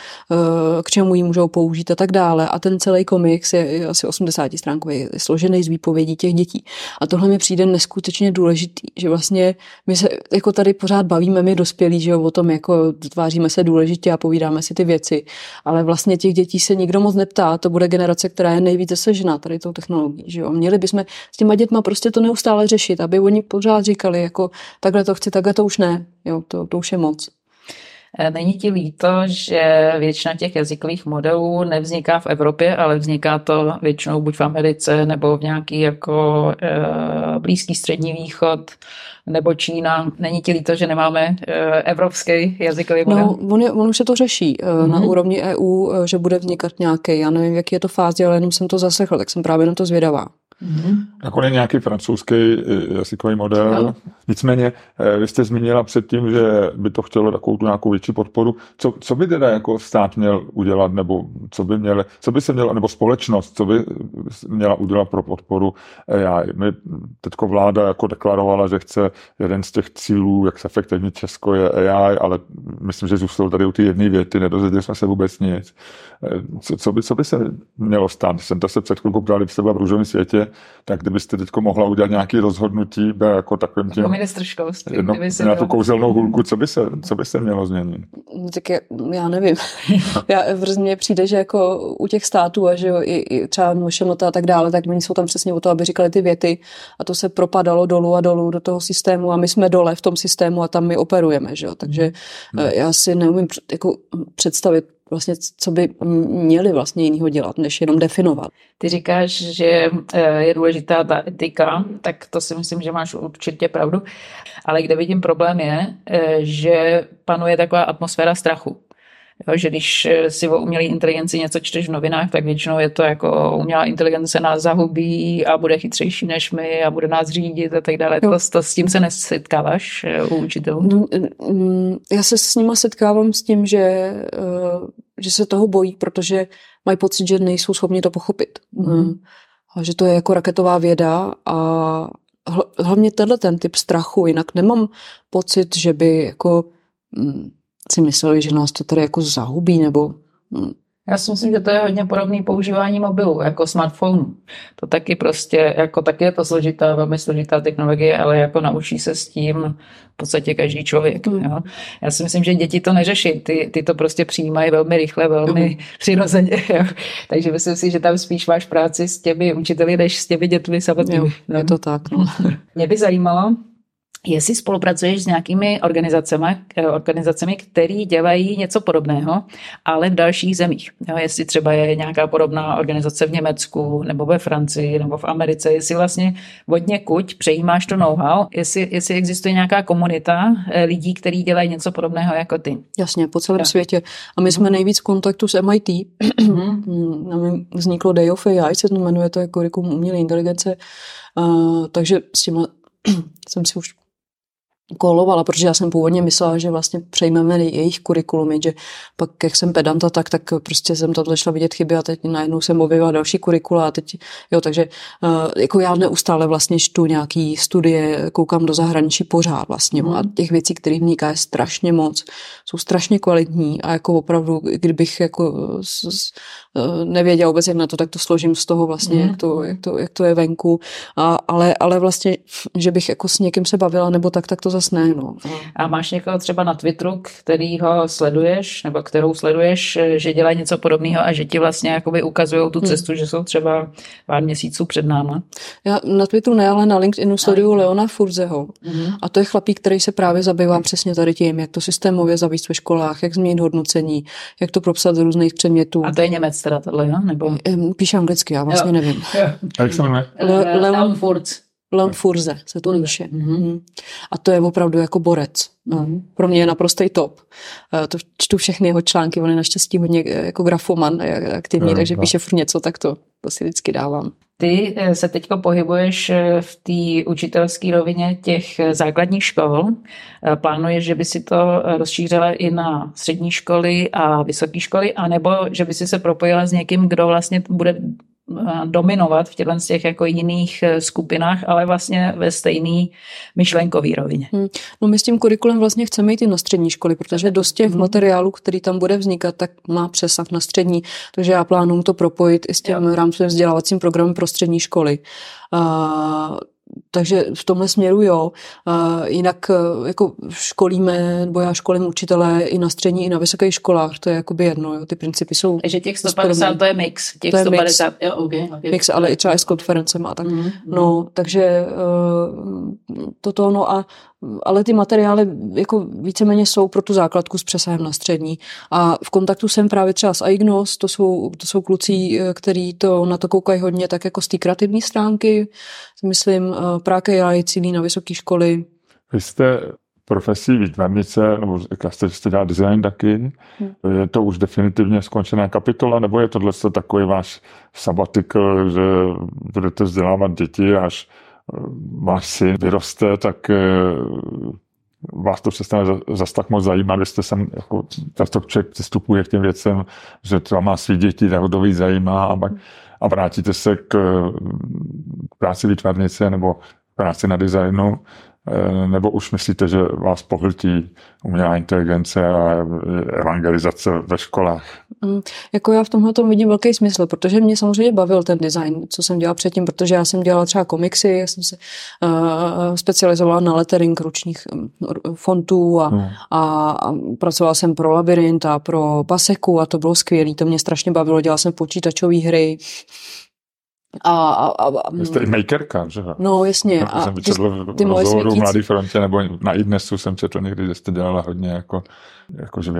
k čemu ji můžou použít a tak dále. A ten celý komiks je asi 80 stránkový, složený z výpovědí těch dětí. A tohle mi přijde neskutečně důležitý, že vlastně my se jako tady pořád bavíme, my dospělí, že jo, o tom jako tváříme se důležitě a povídáme si ty věci, ale vlastně těch dětí se nikdo moc neptá, to bude generace, která je nejvíc zasažená tady tou technologií, že jo. Měli bychom s těma dětma prostě to neustále řešit, aby oni pořád říkali jako takhle to chci, takhle to už ne, jo, to už je moc. Není ti líto, že většina těch jazykových modelů nevzniká v Evropě, ale vzniká to většinou buď v Americe nebo v nějaký jako blízký střední východ nebo Čína. Není ti líto, že nemáme evropský jazykový model? No, on už se to řeší na úrovni EU, že bude vznikat nějaký. Já nevím, jaký je to fázi, ale jenom jsem to zaslechla, tak jsem právě na to zvědavá. Nakonec nějaký francouzský jazykový model. No. Nicméně, vy jste zmínila předtím, že by to chtělo takovou tu nějakou větší podporu. Co by teda jako stát měl udělat, nebo co by společnost, co by měla udělat pro podporu AI? Teďko vláda jako deklarovala, že chce jeden z těch cílů, jak se efektivně Česko je AI, ale myslím, že zůstalo tady u ty jedné věty, nedozvěděli jsme se vůbec nic. Co by se mělo stát? Jsem to se před chvilkou ptali, kdybyste byla v růžovém světě, tak kdybyste teď mohla udělat nějaké rozhodnutí, jako takovým tím, ministr školství, na tu kouzelnou hůlku, co by se mělo změnit? Tak já nevím. Mně přijde, že jako u těch států a že jo, i třeba MŠMT a tak dále, tak oni jsou tam přesně o to, aby říkali ty věty a to se propadalo dolů a dolů do toho systému a my jsme dole v tom systému a tam my operujeme, že jo. Takže já si neumím jako představit vlastně, co by měli vlastně jinýho dělat, než jenom definovat. Ty říkáš, že je důležitá ta etika, tak to si myslím, že máš určitě pravdu, ale kde vidím problém je, že panuje taková atmosféra strachu. Jo, že když si o umělé inteligenci něco čteš v novinách, tak většinou je to jako umělá inteligence nás zahubí a bude chytřejší než my a bude nás řídit a tak dále. To s tím se nesetkáváš u učitelů? Já se s nima setkávám s tím, že se toho bojí, protože mají pocit, že nejsou schopni to pochopit. A že to je jako raketová věda a hlavně tenhle ten typ strachu, jinak nemám pocit, že by jako si mysleli, že nás to tady jako zahubí, nebo... Já si myslím, že to je hodně podobné používání mobilu, jako smartphone. To taky prostě, jako taky je to složitá, velmi složitá technologie, ale jako naučí se s tím v podstatě každý člověk. Jo. Já si myslím, že děti to neřeší, ty to prostě přijímají velmi rychle, velmi přirozeně. Jo. Takže myslím si, že tam spíš máš práci s těmi učiteli, než s těmi dětmi samotnými. No. Je to tak. No. Mě by zajímalo, jestli spolupracuješ s nějakými organizacemi, které dělají něco podobného, ale v dalších zemích. Jo, jestli třeba je nějaká podobná organizace v Německu, nebo ve Francii, nebo v Americe, jestli vlastně od někud přejímáš to know-how, jestli existuje nějaká komunita lidí, kteří dělají něco podobného jako ty. Jasně, po celém světě. A my jsme nejvíc v kontaktu s MIT. Vzniklo Day of AI, se to jmenuje, to jako umělé inteligence. Takže s tím jsem si už kolovala, protože já jsem původně myslela, že vlastně přejmeme jejich kurikulumy, že pak, jak jsem pedanta, tak prostě jsem tam začala vidět chyby a teď najednou jsem objevila další kurikula a teď, jo, takže jako já neustále vlastně čtu nějaký studie, koukám do zahraničí pořád vlastně a těch věcí, kterých vniká je strašně moc, jsou strašně kvalitní a jako opravdu, kdybych jako nevěděla vůbec jak na to, tak to složím z toho vlastně, jak to je venku, ale vlastně, že bych jako s někým se bavila nebo tak to zase ne, no. A máš někoho třeba na Twitteru, kterýho sleduješ, nebo kterou sleduješ, že dělá něco podobného a že ti vlastně jakoby ukazujou tu cestu, že jsou třeba pár měsíců před náma? Já na Twitteru ne, ale na LinkedInu sleduju Leona Furzeho. A to je chlapík, který se právě zabývá přesně tady tím, jak to systémově zavíst ve školách, jak změnit hodnocení, jak to propsat z různých předmětů. A to je Němec teda tohle, jo? Nebo... Píše anglicky, já vlastně nevím. Jak se jmenuje? Leon Furze. Leon Furze se to píše. A to je opravdu jako borec. Pro mě je naprostý top. To čtu všechny jeho články, on je naštěstí hodně jako grafoman aktivní, takže píše furt něco takto. To si vždycky dávám. Ty se teď pohybuješ v té učitelské rovině těch základních škol. Plánuješ, že by si to rozšířila i na střední školy a vysoké školy, anebo že by si se propojila s někým, kdo vlastně bude dominovat v těchto těch jako jiných skupinách, ale vlastně ve stejný myšlenkový rovině. No my s tím kurikulem vlastně chceme jít i na střední školy, protože dost těch materiálů, který tam bude vznikat, tak má přesah na střední, takže já plánuju to propojit i s tím rámcovým vzdělávacím programem pro střední školy. Takže v tomhle směru jo. Jinak jako školíme, nebo já školím učitele i na střední, i na vysokých školách, to je jakoby jedno, jo. Ty principy jsou... Takže těch 150 to je mix. Těch 150, jo, okay. Mix, ale i třeba s konferencema a tak. Mm-hmm. No, takže toto, no a ale ty materiály jako víceméně jsou pro tu základku s přesahem na střední. A v kontaktu jsem právě třeba s Aignos, to jsou kluci, kteří to na to koukají hodně tak jako z té kreativní stránky, myslím, práky AI cílí na vysoké školy. Vy jste profesí výtvarnice, nebo jste dělá design taky. Je to už definitivně skončená kapitola, nebo je tohle takový váš sabatikl, že budete vzdělávat děti, až váš syn vyroste, tak vás to přestane zas tak moc zajímat, vy jste sem, jako často člověk přistupuje k těm věcem, že třeba má svý děti, tak ho to víc zajímá a vrátíte se k práci výtvarnice nebo práci na designu, nebo už myslíte, že vás pohltí umělá inteligence a evangelizace ve školách? Jako já v tomhle tom vidím velký smysl, protože mě samozřejmě bavil ten design, co jsem dělala předtím, protože já jsem dělala třeba komiksy, já jsem se specializovala na lettering ručních fontů a pracovala jsem pro Labyrint a pro Paseku a to bylo skvělý, to mě strašně bavilo, dělala jsem počítačové hry. Jste i makerka, že? No, jasně. Já jsem vyčetl v rozhovoru v Mladé frontě, nebo na iDnesu jsem četl někdy, že jste dělala hodně jako že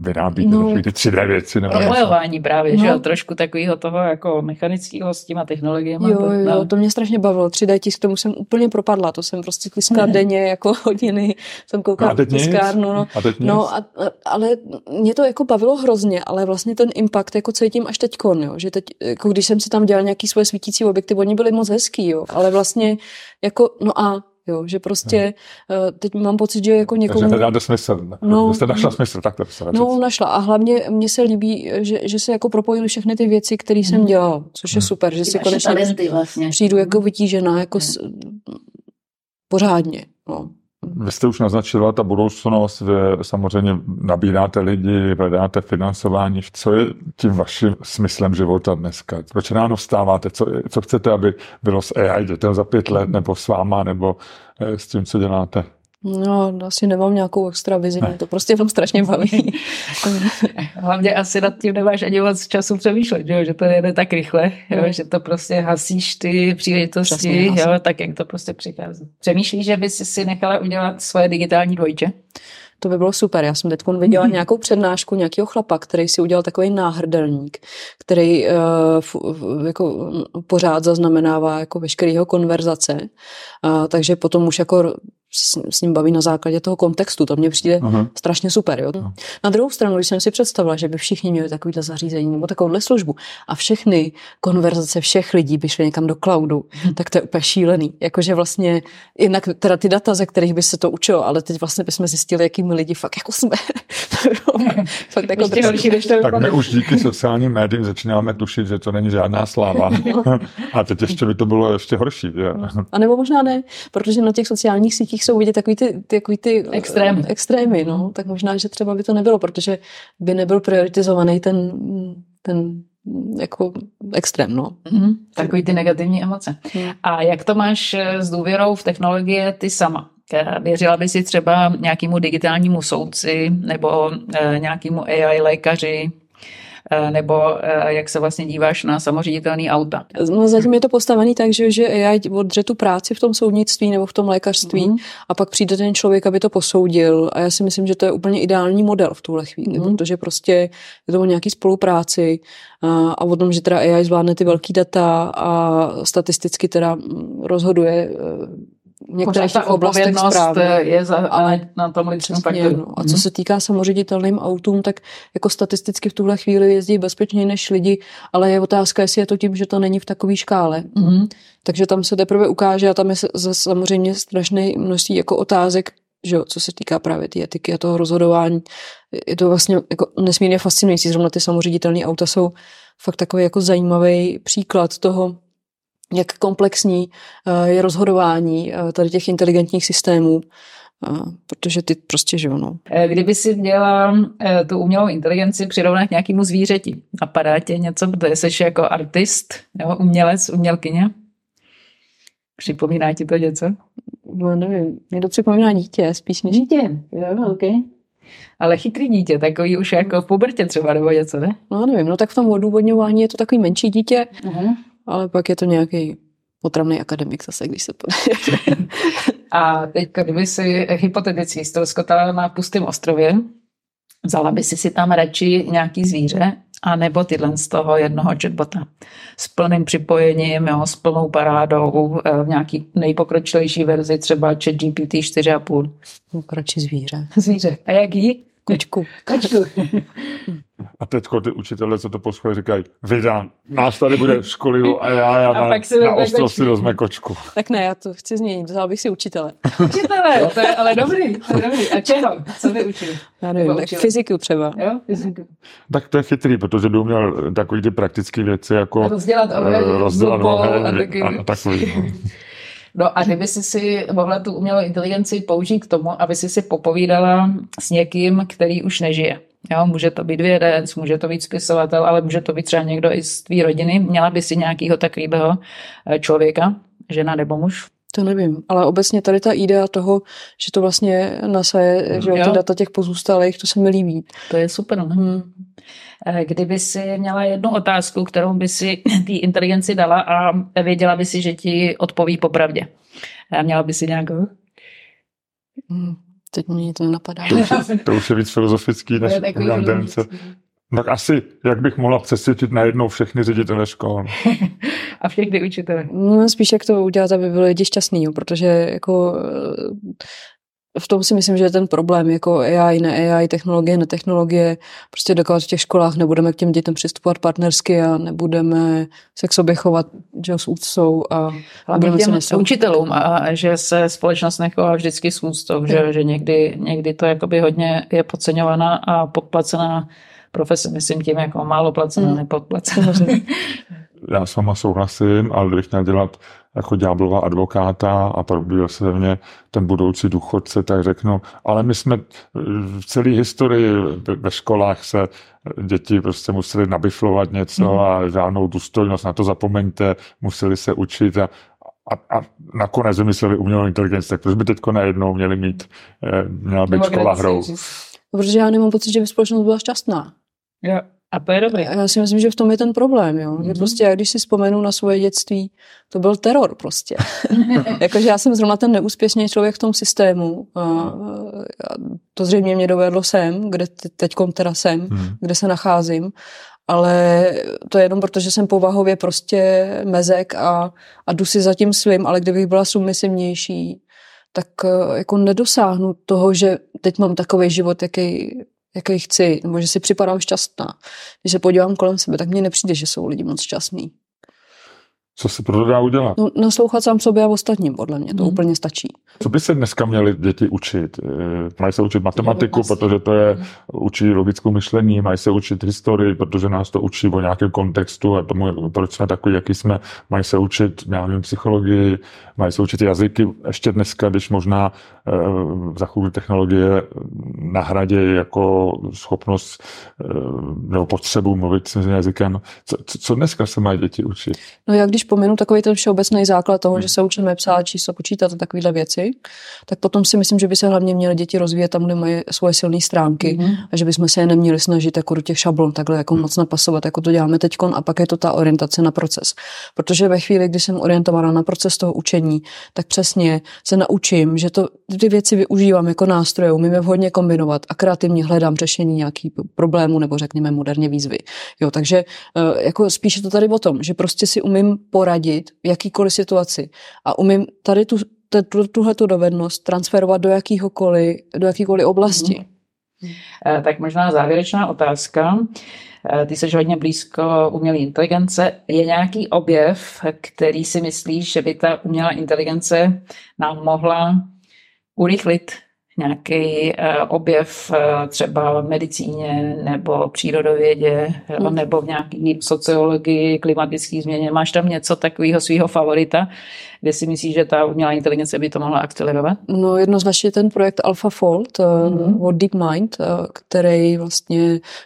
vyrábíte ty 3D věci. Promojování právě, že? Trošku takového toho jako mechanického s těma technologiemi. Jo, to mě strašně bavilo. 3D tisk, tomu jsem úplně propadla. To jsem prostě tiskala denně jako hodiny. Jsem koukala v tiskárnu. Ale mě to jako bavilo hrozně, ale vlastně ten impact jako cítím až teďkon, jo? Že teď, jako když jsem si tam dělala nějaký svoje svítící objekty, oni byly moc hezký, jo, ale vlastně jako, že prostě teď mám pocit, že jako někomu... Takže nedáte smysl, jste našla smysl, tak to se našla a hlavně mně se líbí, že se jako propojily všechny ty věci, které jsem dělala, což je super, že si konečně vlastně přijdu jako vytížená, jako pořádně, Vy jste už naznačila ta budoucnost, že samozřejmě nabíráte lidi, hledáte financování. Co je tím vaším smyslem života dneska? Proč ráno vstáváte? Co chcete, aby bylo s AI dětem za 5 let, nebo s váma, nebo s tím, co děláte? No, asi nemám nějakou extra vizi, to prostě jenom strašně baví. Hlavně asi nad tím nemáš ani moc času přemýšlet, že to jede tak rychle, že to prostě hasíš ty příležitosti, tak jak to prostě přichází. Přemýšlíš, že bys si nechala udělat svoje digitální dvojče? To by bylo super. Já jsem teď viděla nějakou přednášku nějakého chlapa, který si udělal takový náhrdelník, který jako pořád zaznamenává jako veškerého konverzace. Takže potom už jako s ním baví na základě toho kontextu. To mně přijde strašně super. Jo? Na druhou stranu, když jsem si představila, že by všichni měli takovýhle zařízení nebo takovouhle službu a všechny konverzace všech lidí by šly někam do cloudu, tak to je úplně šílený. Jakože vlastně, jinak teda ty data, ze kterých by se to učilo, ale teď vlastně bychom zjistili, jakými lidi fakt jako jsme. Fakt jako tak my už díky sociálním médiím začínáme tušit, že to není žádná sláva. A teď ještě by to bylo ještě horší. Že? A nebo možná ne, protože na těch sociálních sítích jsou vidět takový ty extrémy, tak možná, že třeba by to nebylo, protože by nebyl prioritizovaný ten jako extrém, Takový ty negativní emoce. A jak to máš s důvěrou v technologie ty sama? Věřila by si třeba nějakému digitálnímu soudci nebo nějakému AI lékaři? Nebo jak se vlastně díváš na samoředitelný auta? No, zatím je to postavený tak, že AI odře tu práci v tom soudnictví nebo v tom lékařství a pak přijde ten člověk, aby to posoudil a já si myslím, že to je úplně ideální model v tuhle chvíli, protože prostě je to o nějaký spolupráci a o tom, že teda AI zvládne ty velký data a statisticky teda rozhoduje některých těch oblastech správně. Je ale na tom lidském. A co se týká samoředitelným autům, tak jako statisticky v tuhle chvíli jezdí bezpečněji než lidi, ale je otázka, jestli je to tím, že to není v takové škále. Mm-hmm. Takže tam se teprve ukáže a tam je samozřejmě strašné množství jako otázek, že jo, co se týká právě té etiky a toho rozhodování. Je to vlastně jako nesmírně fascinující. Zrovna ty samoředitelné auta jsou fakt takový jako zajímavý příklad toho, jak komplexní je rozhodování tady těch inteligentních systémů, protože ty prostě živnou. Kdyby si měla tu umělou inteligenci přirovnat k nějakému zvířeti, napadá tě něco, protože jsi jako artist, nebo umělec, umělkyně? Připomíná ti to něco? No nevím, mě to připomíná dítě, spíš než dítě. Jo, okay. Ale chytrý dítě, takový už jako v pubertě třeba nebo něco, ne? No nevím, no tak v tom odůvodňování je to takový menší dítě, uh-huh. Ale pak je to nějaký potravný akademik zase, když se to... A teď, kdyby si hypoteticky ztroskotala na pustém ostrově, vzala by si tam radši nějaký zvíře, anebo tyhle z toho jednoho chatbota. S plným připojením, jo, s plnou parádou, v nějaký nejpokročilejší verzi, třeba ChatGPT 4,5. Radši zvíře. Zvíře. A jaký? Kočku. Kočku. A teď ty učitelé, co to po škole říkají, vydám, nás tady bude v školilu a já na ostrov si rozme kočku. Tak ne, já to chci změnit, vzal bych si učitele. Učitele, to je ale dobrý, to je dobrý. A čeho? Co by učil? Já nevím, tak fyziku třeba. Jo, fyziku. Tak to je chytrý, protože jdu měl takový ty praktické věci, jako rozdělat nohy a takový. No a kdyby jsi si mohla tu umělou inteligenci použít k tomu, aby si popovídala s někým, který už nežije. Jo, může to být vědec, může to být spisovatel, ale může to být třeba někdo i z tvý rodiny. Měla by si nějakýho takového člověka, žena nebo muž? To nevím, ale obecně tady ta idea toho, že to vlastně nasaje, že ty data těch pozůstalých, to se mi líbí. To je super, ne? Kdyby si měla jednu otázku, kterou by si té inteligenci dala a věděla by si, že ti odpoví popravdě. Měla by si nějakou? Teď mě to nenapadá. To už je víc filozofický než umělce. Tak asi, jak bych mohla přesvědčit najednou všechny ředitele škol. A všechny učitele. No, spíš jak to udělat, aby byli lidi šťastný, protože jako v tom si myslím, že je ten problém, jako AI, ne AI, technologie, ne technologie, prostě dokud v těch školách nebudeme k těm dětem přistupovat partnersky a nebudeme se k sobě chovat, že s úctou a budeme těm se učitelům a že se společnost nechová vždycky s úctou, že někdy to jakoby hodně je podceňovaná a podplacená profese, myslím tím jako málo placená, nepodplacená. Já s váma souhlasím, ale kdybych měl dělat jako ďáblova advokáta a probudil se ve mně ten budoucí důchodce, tak řeknu, ale my jsme v celé historii ve školách se děti prostě museli nabiflovat něco a žádnou důstojnost, na to zapomeňte, museli se učit a nakonec vymysleli umělou inteligenci, tak proč by teď najednou měla být škola hrou? Protože já nemám pocit, že by společnost byla šťastná. Yeah. A to je dobrý. Já si myslím, že v tom je ten problém, jo. Mm-hmm. Že prostě já, když si vzpomenu na svoje dětství, to byl teror prostě. Jakože já jsem zrovna ten neúspěšný člověk v tom systému. A to zřejmě mě dovedlo sem, kde teďkom teda jsem, kde se nacházím. Ale to je jenom proto, že jsem povahově prostě mezek a jdu si za tím svým, ale kdybych byla submisivnější, tak jako nedosáhnu toho, že teď mám takový život, jaký chci, nebo že si připadám šťastná. Když se podívám kolem sebe, tak mně nepřijde, že jsou lidi moc šťastní. Co se proto dá udělat? No, naslouchat sám sobě a ostatním, podle mě, to úplně stačí. Co by se dneska měly děti učit? Mají se učit matematiku, protože to je učí logickou myšlení, mají se učit historii, protože nás to učí o nějakém kontextu a tomu, proč jsme takový, jaký jsme. Mají se učit, já nevím, psychologii, mají se učit jazyky. Ještě dneska, když možná za chvíli technologie nahradí jako schopnost nebo potřebu mluvit s jazykem. Co dneska se mají děti učit? No já, když pominu takový ten všeobecný základ toho, že se učíme psát, čísla, počítat a takovéhle věci, tak potom si myslím, že by se hlavně měly děti rozvíjet tam, kde mají svoje silné stránky a že bychom se je neměli snažit jako do těch šablon takhle jako moc napasovat, jako to děláme teďkon, a pak je to ta orientace na proces. Protože ve chvíli, kdy jsem orientována na proces toho učení, tak přesně se naučím, že to ty věci využívám jako nástroje, umím je vhodně kombinovat a kreativně hledám řešení nějakých problémů nebo řekněme moderní výzvy. Jo, takže jako spíše to tady o tom, že prostě si umím poradit v jakýkoliv situaci a umím tady tu tuhletu dovednost transferovat do jakýkoliv oblasti. Mm-hmm. Tak možná závěrečná otázka. Ty jsi hodně blízko umělé inteligence. Je nějaký objev, který si myslíš, že by ta umělá inteligence nám mohla urychlit? Nějaký objev třeba v medicíně nebo přírodovědě nebo v nějaké sociologii, klimatické změně. Máš tam něco takového svého favorita, kde si myslíš, že ta umělá inteligence by to mohla akcelerovat? No jednoznačně ten projekt AlphaFold od DeepMind,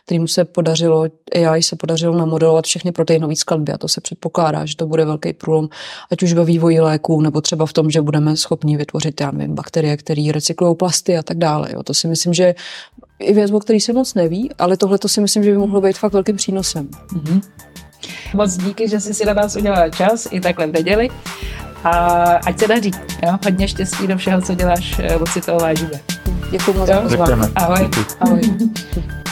kterým se podařilo, AI se podařilo namodelovat všechny proteinové skladby a to se předpokládá, že to bude velký průlom, ať už ve vývoji léků nebo třeba v tom, že budeme schopni vytvořit, bakterie, které recyklují plasty a tak dále. Jo. To si myslím, že i věc, o který se moc neví, ale tohle to si myslím, že by mohlo být fakt velkým přínosem. Mm-hmm. Moc díky, že jsi si na nás udělala čas i takhle v neděli. A ať se daří. Jo? Hodně štěstí do všeho, co děláš, moc si toho vážíme. Děkuji moc za pozvání. Ahoj. Ahoj.